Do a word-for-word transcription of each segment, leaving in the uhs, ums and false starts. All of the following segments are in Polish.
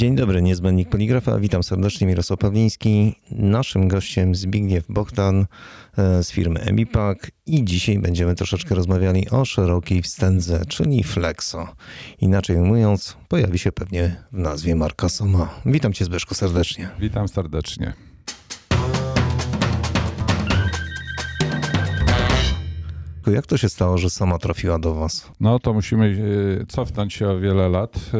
Dzień dobry, Niezbędnik Poligrafa. Witam serdecznie, Mirosław Pawliński. Naszym gościem Zbigniew Bohdan z firmy E M I-Pak i dzisiaj będziemy troszeczkę rozmawiali o szerokiej wstędze, czyli Flexo. Inaczej mówiąc, pojawi się pewnie w nazwie marka Soma. Witam Cię, Zbyszku, serdecznie. Witam serdecznie. Jak to się stało, że Soma trafiła do Was? No to musimy cofnąć się o wiele lat,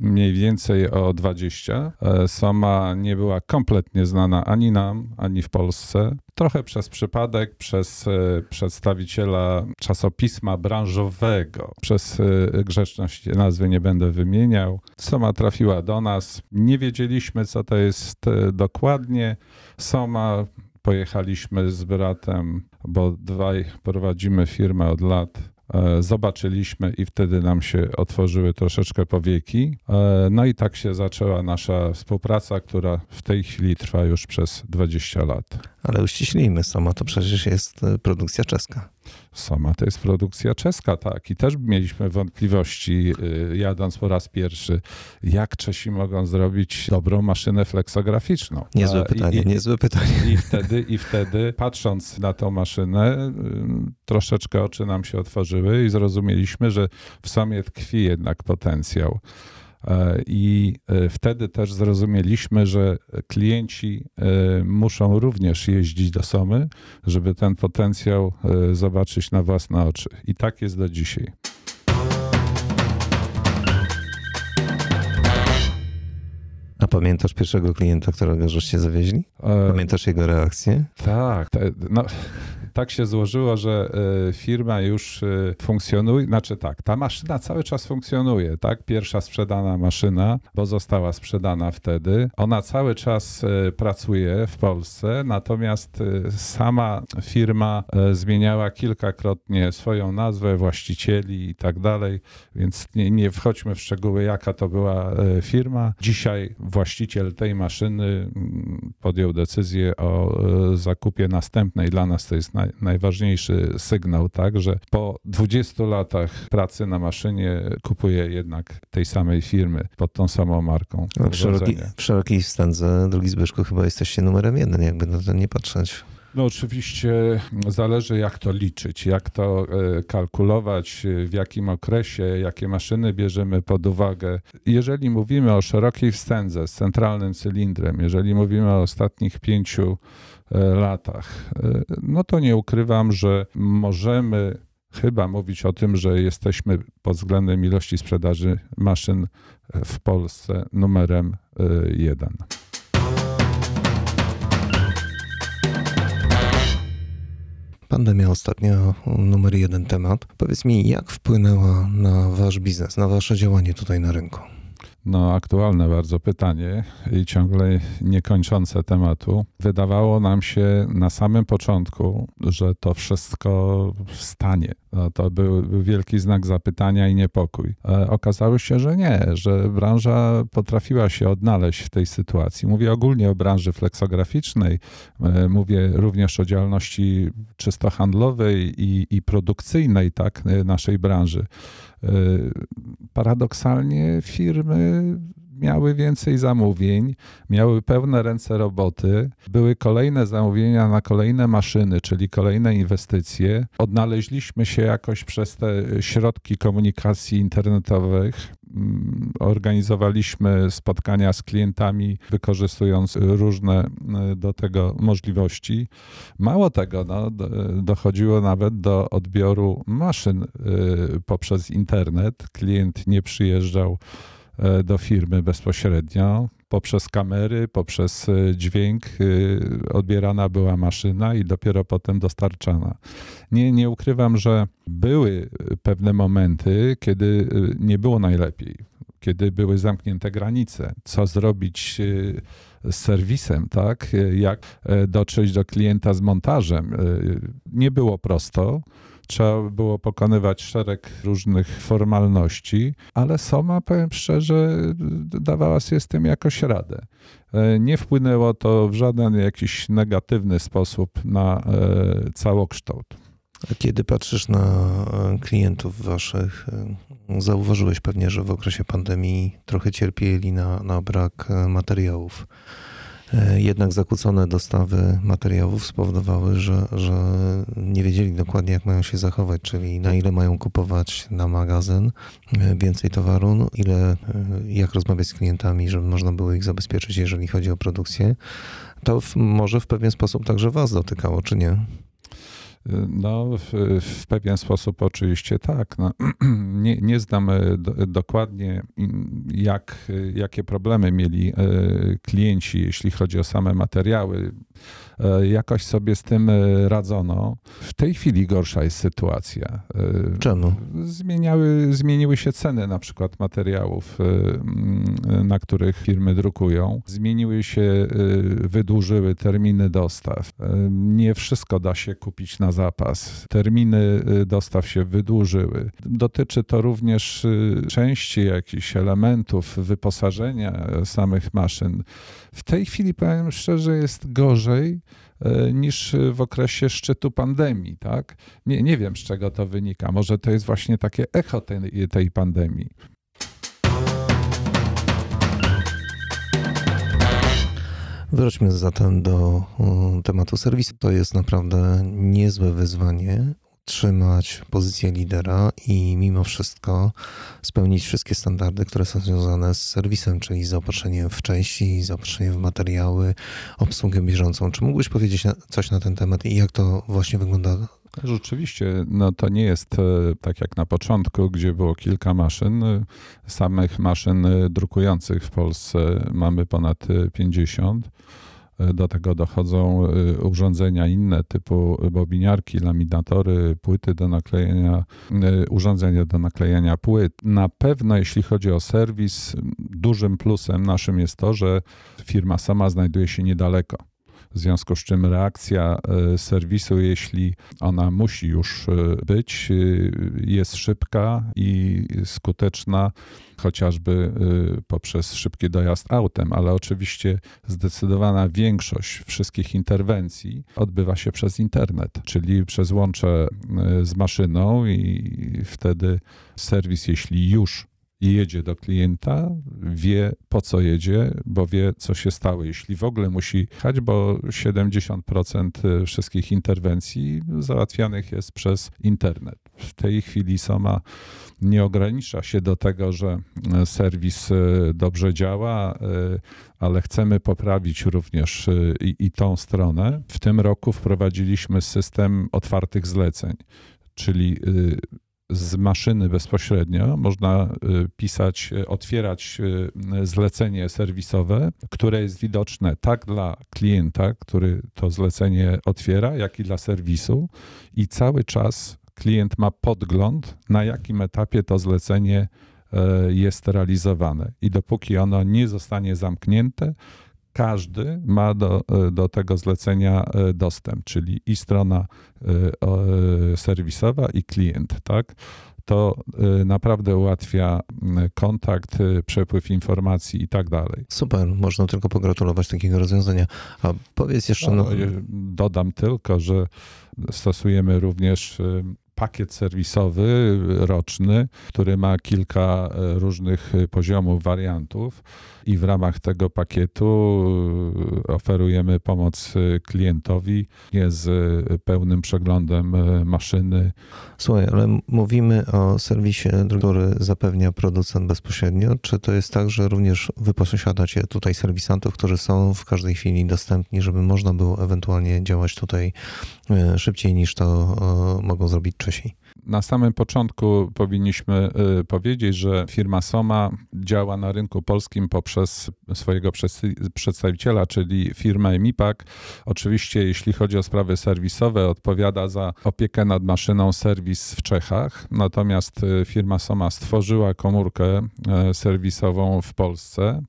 mniej więcej o dwadzieścia. Soma nie była kompletnie znana ani nam, ani w Polsce. Trochę przez przypadek, przez przedstawiciela czasopisma branżowego, przez grzeczność nazwy nie będę wymieniał. Soma trafiła do nas. Nie wiedzieliśmy, co to jest dokładnie. Soma... Pojechaliśmy z bratem, bo dwaj prowadzimy firmę od lat. Zobaczyliśmy i wtedy nam się otworzyły troszeczkę powieki. No i tak się zaczęła nasza współpraca, która w tej chwili trwa już przez dwadzieścia lat. Ale uściślijmy, Soma to przecież jest produkcja czeska. Soma to jest produkcja czeska, tak. I też mieliśmy wątpliwości, jadąc po raz pierwszy, jak Czesi mogą zrobić dobrą maszynę flexograficzną. Niezłe pytanie, I, niezłe pytanie. I wtedy, i wtedy, patrząc na tą maszynę, troszeczkę oczy nam się otworzyły i zrozumieliśmy, że w Somie tkwi jednak potencjał. I wtedy też zrozumieliśmy, że klienci muszą również jeździć do Somy, żeby ten potencjał zobaczyć na własne oczy. I tak jest do dzisiaj. A pamiętasz pierwszego klienta, którego żeście zawieźli? Pamiętasz jego reakcję? Tak. No, tak się złożyło, że firma już funkcjonuje. Znaczy tak, ta maszyna cały czas funkcjonuje. Tak? Pierwsza sprzedana maszyna, bo została sprzedana wtedy. Ona cały czas pracuje w Polsce, natomiast sama firma zmieniała kilkakrotnie swoją nazwę, właścicieli i tak dalej. Więc nie, nie wchodźmy w szczegóły, jaka to była firma. Dzisiaj właściciel tej maszyny podjął decyzję o zakupie następnej. Dla nas to jest naj, najważniejszy sygnał, tak, że po dwudziestu latach pracy na maszynie kupuje jednak tej samej firmy pod tą samą marką. W, szeroki, w szerokiej wstędze, drogi Zbyszku, chyba jesteście numerem jeden, jakby na to nie patrzeć. No oczywiście zależy, jak to liczyć, jak to kalkulować, w jakim okresie, jakie maszyny bierzemy pod uwagę. Jeżeli mówimy o szerokiej wstędze z centralnym cylindrem, jeżeli mówimy o ostatnich pięciu latach, no to nie ukrywam, że możemy chyba mówić o tym, że jesteśmy pod względem ilości sprzedaży maszyn w Polsce numerem jeden. Pandemia ostatnio numer jeden temat. Powiedz mi, jak wpłynęła na wasz biznes, na wasze działanie tutaj na rynku? No aktualne bardzo pytanie i ciągle niekończące tematu. Wydawało nam się na samym początku, że to wszystko wstanie. No, to był, był wielki znak zapytania i niepokój. E, okazało się, że nie, że branża potrafiła się odnaleźć w tej sytuacji. Mówię ogólnie o branży flexograficznej, e, mówię również o działalności czysto handlowej i, i produkcyjnej, tak, naszej branży. E, paradoksalnie firmy miały więcej zamówień, miały pełne ręce roboty, były kolejne zamówienia na kolejne maszyny, czyli kolejne inwestycje. Odnaleźliśmy się jakoś przez te środki komunikacji internetowych. Organizowaliśmy spotkania z klientami, wykorzystując różne do tego możliwości. Mało tego, no, dochodziło nawet do odbioru maszyn poprzez internet. Klient nie przyjeżdżał do firmy bezpośrednio. Poprzez kamery, poprzez dźwięk odbierana była maszyna i dopiero potem dostarczana. Nie, nie ukrywam, że były pewne momenty, kiedy nie było najlepiej, kiedy były zamknięte granice. Co zrobić z serwisem, tak? Jak dotrzeć do klienta z montażem? Nie było prosto. Trzeba było pokonywać szereg różnych formalności, ale Soma, powiem szczerze, dawała sobie z tym jakoś radę. Nie wpłynęło to w żaden jakiś negatywny sposób na całokształt. Kiedy patrzysz na klientów waszych, zauważyłeś pewnie, że w okresie pandemii trochę cierpieli na, na brak materiałów. Jednak zakłócone dostawy materiałów spowodowały, że, że nie wiedzieli dokładnie, jak mają się zachować, czyli na ile mają kupować na magazyn więcej towaru, ile, jak rozmawiać z klientami, żeby można było ich zabezpieczyć, jeżeli chodzi o produkcję. To w, może w pewien sposób także was dotykało, czy nie? No, w, w pewien sposób oczywiście tak. No, nie, nie znam do, dokładnie, jak, jakie problemy mieli klienci, jeśli chodzi o same materiały. Jakoś sobie z tym radzono. W tej chwili gorsza jest sytuacja. Czemu? Zmieniały, zmieniły się ceny na przykład materiałów, na których firmy drukują. Zmieniły się, wydłużyły terminy dostaw. Nie wszystko da się kupić na zapas. Terminy dostaw się wydłużyły. Dotyczy to również części jakichś elementów wyposażenia samych maszyn. W tej chwili, powiem szczerze, jest gorzej niż w okresie szczytu pandemii, tak? Nie, nie wiem, z czego to wynika. Może to jest właśnie takie echo tej, tej pandemii. Wróćmy zatem do tematu serwisu. To jest naprawdę niezłe wyzwanie. Trzymać pozycję lidera i mimo wszystko spełnić wszystkie standardy, które są związane z serwisem, czyli zaopatrzeniem w części, zaopatrzeniem w materiały, obsługę bieżącą. Czy mógłbyś powiedzieć coś na ten temat i jak to właśnie wygląda? Rzeczywiście, no to nie jest tak jak na początku, gdzie było kilka maszyn, samych maszyn drukujących w Polsce mamy ponad pięćdziesiąt. Do tego dochodzą urządzenia inne typu bobiniarki, laminatory, płyty do naklejenia, urządzenia do naklejenia płyt. Na pewno jeśli chodzi o serwis, dużym plusem naszym jest to, że firma sama znajduje się niedaleko. W związku z czym reakcja serwisu, jeśli ona musi już być, jest szybka i skuteczna, chociażby poprzez szybki dojazd autem, ale oczywiście zdecydowana większość wszystkich interwencji odbywa się przez internet, czyli przez łącze z maszyną i wtedy serwis, jeśli już i jedzie do klienta, wie po co jedzie, bo wie co się stało, jeśli w ogóle musi jechać, bo siedemdziesiąt procent wszystkich interwencji załatwianych jest przez internet. W tej chwili Soma nie ogranicza się do tego, że serwis dobrze działa, ale chcemy poprawić również i, i tą stronę. W tym roku wprowadziliśmy system otwartych zleceń, czyli z maszyny bezpośrednio można pisać, otwierać zlecenie serwisowe, które jest widoczne tak dla klienta, który to zlecenie otwiera, jak i dla serwisu i cały czas klient ma podgląd, na jakim etapie to zlecenie jest realizowane i dopóki ono nie zostanie zamknięte, każdy ma do, do tego zlecenia dostęp, czyli i strona serwisowa i klient, tak? To naprawdę ułatwia kontakt, przepływ informacji i tak dalej. Super, można tylko pogratulować takiego rozwiązania. A powiedz jeszcze... No, dodam tylko, że stosujemy również pakiet serwisowy roczny, który ma kilka różnych poziomów, wariantów i w ramach tego pakietu oferujemy pomoc klientowi z pełnym przeglądem maszyny. Słuchaj, ale mówimy o serwisie, który zapewnia producent bezpośrednio. Czy to jest tak, że również wy posiadacie tutaj serwisantów, którzy są w każdej chwili dostępni, żeby można było ewentualnie działać tutaj szybciej niż to mogą zrobić Czesi? Na samym początku powinniśmy powiedzieć, że firma Soma działa na rynku polskim poprzez swojego przedstawiciela, czyli firmę E M I-Pak. Oczywiście jeśli chodzi o sprawy serwisowe, odpowiada za opiekę nad maszyną serwis w Czechach. Natomiast firma Soma stworzyła komórkę serwisową w Polsce.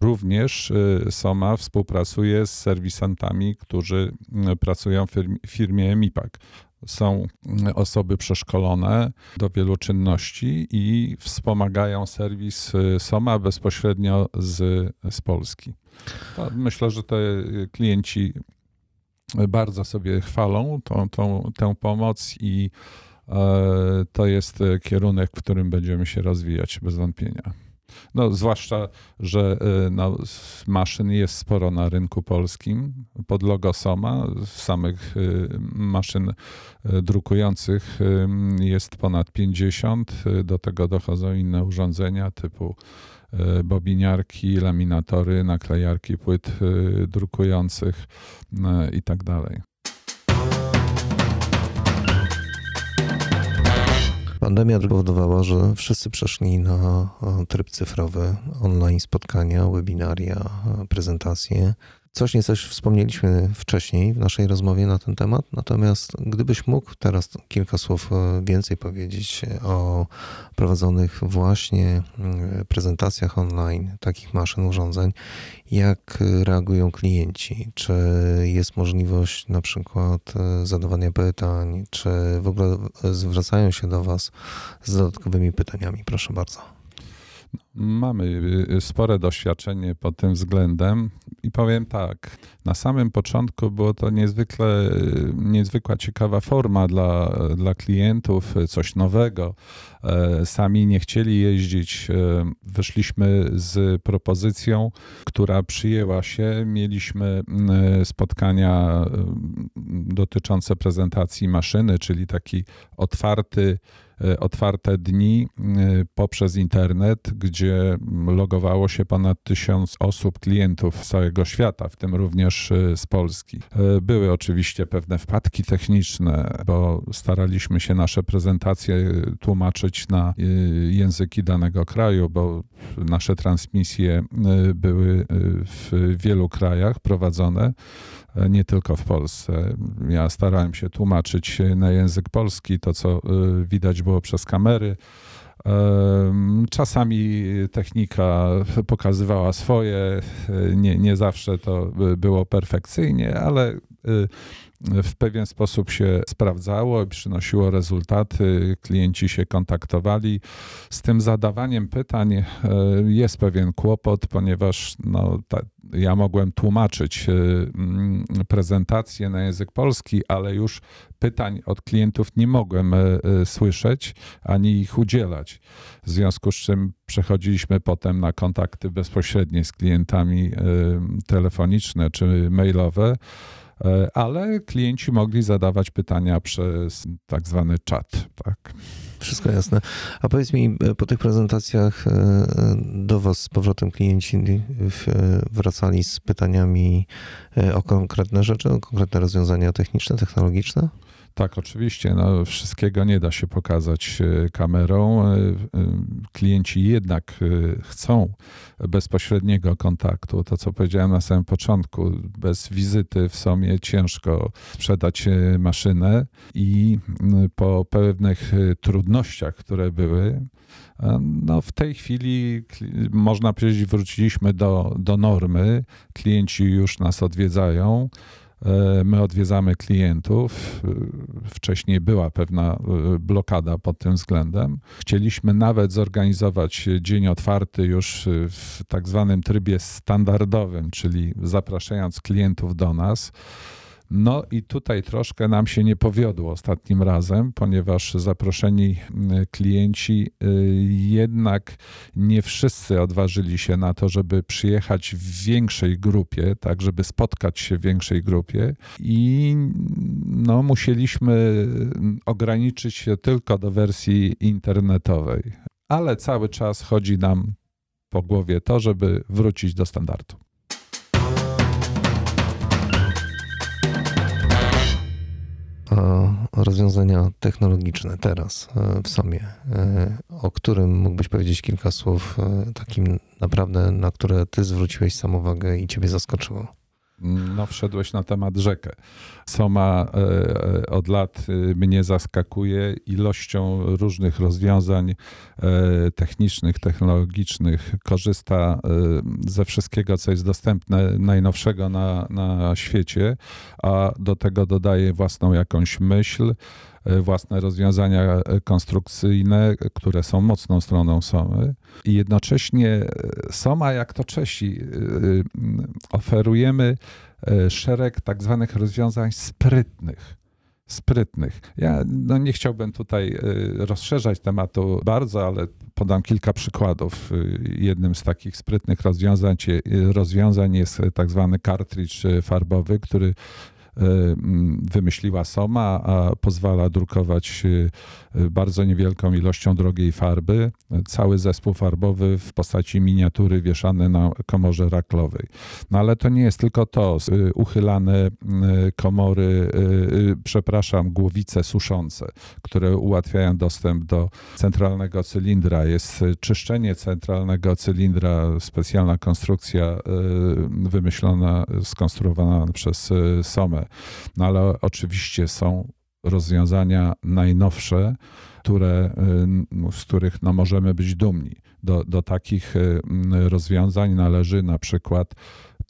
Również Soma współpracuje z serwisantami, którzy pracują w firmie E M I-Pak. Są osoby przeszkolone do wielu czynności i wspomagają serwis Soma bezpośrednio z, z Polski. To myślę, że te klienci bardzo sobie chwalą tą, tą, tę pomoc i to jest kierunek, w którym będziemy się rozwijać bez wątpienia. No, zwłaszcza, że no, maszyn jest sporo na rynku polskim. Pod logo Soma samych maszyn drukujących jest ponad pięćdziesiąt. Do tego dochodzą inne urządzenia typu bobiniarki, laminatory, naklejarki płyt drukujących i tak dalej. Pandemia powodowała, że wszyscy przeszli na tryb cyfrowy, online spotkania, webinaria, prezentacje. Coś niecoś wspomnieliśmy wcześniej w naszej rozmowie na ten temat, natomiast gdybyś mógł teraz kilka słów więcej powiedzieć o prowadzonych właśnie prezentacjach online takich maszyn, urządzeń, jak reagują klienci, czy jest możliwość na przykład zadawania pytań, czy w ogóle zwracają się do Was z dodatkowymi pytaniami, proszę bardzo. Mamy spore doświadczenie pod tym względem i powiem tak, na samym początku było to niezwykle, niezwykła ciekawa forma dla, dla klientów, coś nowego. Sami nie chcieli jeździć, wyszliśmy z propozycją, która przyjęła się. Mieliśmy spotkania dotyczące prezentacji maszyny, czyli taki otwarty otwarte dni poprzez internet, gdzie logowało się ponad tysiąc osób, klientów z całego świata, w tym również z Polski. Były oczywiście pewne wpadki techniczne, bo staraliśmy się nasze prezentacje tłumaczyć na języki danego kraju, bo nasze transmisje były w wielu krajach prowadzone, nie tylko w Polsce. Ja starałem się tłumaczyć na język polski to, co widać było przez kamery. Czasami technika pokazywała swoje, nie, nie zawsze to było perfekcyjnie, ale w pewien sposób się sprawdzało i przynosiło rezultaty. Klienci się kontaktowali. Z tym zadawaniem pytań jest pewien kłopot, ponieważ no, ta, ja mogłem tłumaczyć prezentację na język polski, ale już pytań od klientów nie mogłem słyszeć ani ich udzielać. W związku z czym przechodziliśmy potem na kontakty bezpośrednie z klientami telefoniczne czy mailowe. Ale klienci mogli zadawać pytania przez tak zwany czat. Tak. Wszystko jasne. A powiedz mi, po tych prezentacjach do Was z powrotem klienci wracali z pytaniami o konkretne rzeczy, o konkretne rozwiązania techniczne, technologiczne? Tak, oczywiście. No, wszystkiego nie da się pokazać kamerą. Klienci jednak chcą bezpośredniego kontaktu. To, co powiedziałem na samym początku, bez wizyty w Somie ciężko sprzedać maszynę i po pewnych trudnościach, które były, no w tej chwili można powiedzieć, wróciliśmy do, do normy. Klienci już nas odwiedzają. My odwiedzamy klientów. Wcześniej była pewna blokada pod tym względem. Chcieliśmy nawet zorganizować dzień otwarty już w tak zwanym trybie standardowym, czyli zapraszając klientów do nas. No i tutaj troszkę nam się nie powiodło ostatnim razem, ponieważ zaproszeni klienci jednak nie wszyscy odważyli się na to, żeby przyjechać w większej grupie, tak, żeby spotkać się w większej grupie i no, musieliśmy ograniczyć się tylko do wersji internetowej, ale cały czas chodzi nam po głowie to, żeby wrócić do standardu. Rozwiązania technologiczne teraz w Somie, o którym mógłbyś powiedzieć kilka słów, takim naprawdę, na które ty zwróciłeś sam uwagę i ciebie zaskoczyło? No, wszedłeś na temat rzekę. Soma od lat mnie zaskakuje ilością różnych rozwiązań technicznych, technologicznych. Korzysta ze wszystkiego, co jest dostępne, najnowszego na, na świecie, a do tego dodaje własną jakąś myśl. własne rozwiązania konstrukcyjne, które są mocną stroną Somy. I jednocześnie Soma, jak to Czesi, oferujemy szereg tak zwanych rozwiązań sprytnych. sprytnych. Ja no, nie chciałbym tutaj rozszerzać tematu bardzo, ale podam kilka przykładów. Jednym z takich sprytnych rozwiązań, rozwiązań jest tak zwany kartridż farbowy, który wymyśliła Soma, a pozwala drukować bardzo niewielką ilością drogiej farby. Cały zespół farbowy w postaci miniatury wieszany na komorze raklowej. No ale to nie jest tylko to. Uchylane komory, przepraszam, głowice suszące, które ułatwiają dostęp do centralnego cylindra. Jest czyszczenie centralnego cylindra, specjalna konstrukcja wymyślona, skonstruowana przez Somę. No ale oczywiście są rozwiązania najnowsze, które, z których no, możemy być dumni. Do, do takich rozwiązań należy na przykład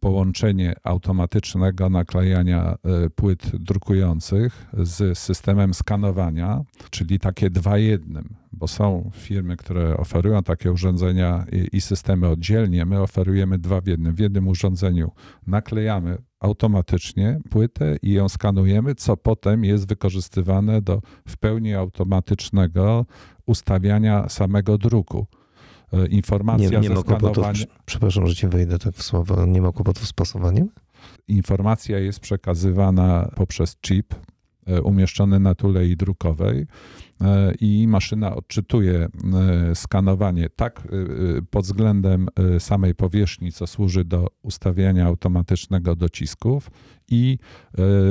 połączenie automatycznego naklejania płyt drukujących z systemem skanowania, czyli takie dwa jednym, bo są firmy, które oferują takie urządzenia i, i systemy oddzielnie. My oferujemy dwa w jednym. W jednym urządzeniu naklejamy automatycznie płytę i ją skanujemy, co potem jest wykorzystywane do w pełni automatycznego ustawiania samego druku. Informacja nie, nie ze skanowania... Przepraszam, że cię wejdę tak w słowo. Nie ma kłopotów z pasowaniem? Informacja jest przekazywana poprzez chip umieszczony na tulei drukowej i maszyna odczytuje skanowanie tak pod względem samej powierzchni, co służy do ustawiania automatycznego docisków i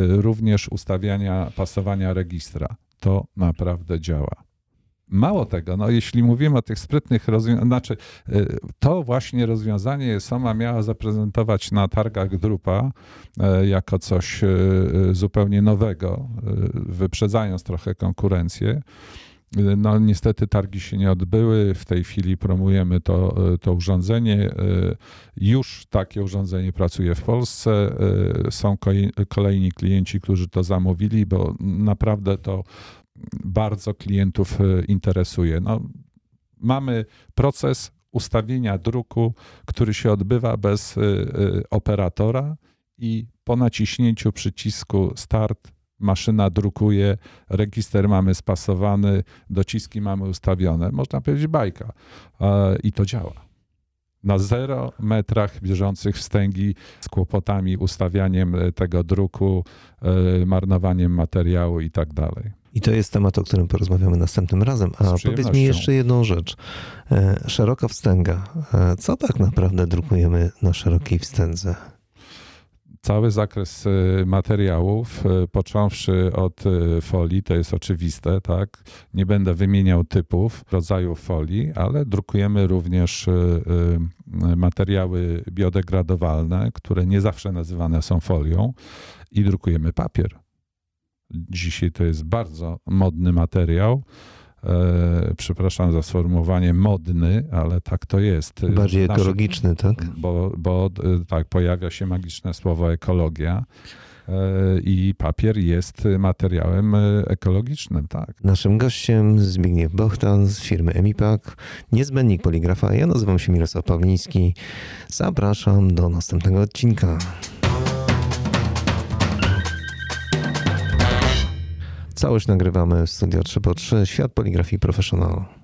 również ustawiania pasowania registra. To naprawdę działa. Mało tego, no jeśli mówimy o tych sprytnych rozwiązaniach, znaczy to właśnie rozwiązanie Soma miała zaprezentować na targach Drupa jako coś zupełnie nowego, wyprzedzając trochę konkurencję. No niestety targi się nie odbyły, w tej chwili promujemy to, to urządzenie. Już takie urządzenie pracuje w Polsce. Są kolejni klienci, którzy to zamówili, bo naprawdę to bardzo klientów interesuje. No, mamy proces ustawienia druku, który się odbywa bez operatora i po naciśnięciu przycisku start maszyna drukuje, register mamy spasowany, dociski mamy ustawione. Można powiedzieć bajka i to działa. Na zero metrach bieżących wstęgi z kłopotami, ustawianiem tego druku, marnowaniem materiału i tak dalej. I to jest temat, o którym porozmawiamy następnym razem. A powiedz mi jeszcze jedną rzecz. Szeroka wstęga. Co tak naprawdę drukujemy na szerokiej wstędze? Cały zakres materiałów, począwszy od folii, to jest oczywiste, tak? Nie będę wymieniał typów, rodzajów folii, ale drukujemy również materiały biodegradowalne, które nie zawsze nazywane są folią, i drukujemy papier. Dzisiaj to jest bardzo modny materiał. Przepraszam za sformułowanie modny, ale tak to jest. Bardziej Nasz, ekologiczny, tak? Bo, bo tak pojawia się magiczne słowo ekologia i papier jest materiałem ekologicznym, tak. Naszym gościem Zbigniew Bohdan z firmy E M I-Pak, Niezbędnik Poligrafa. Ja nazywam się Mirosław Pawliński. Zapraszam do następnego odcinka. Całość nagrywamy w Studio trzy po trzy, Świat Poligrafii Profesjonalnej.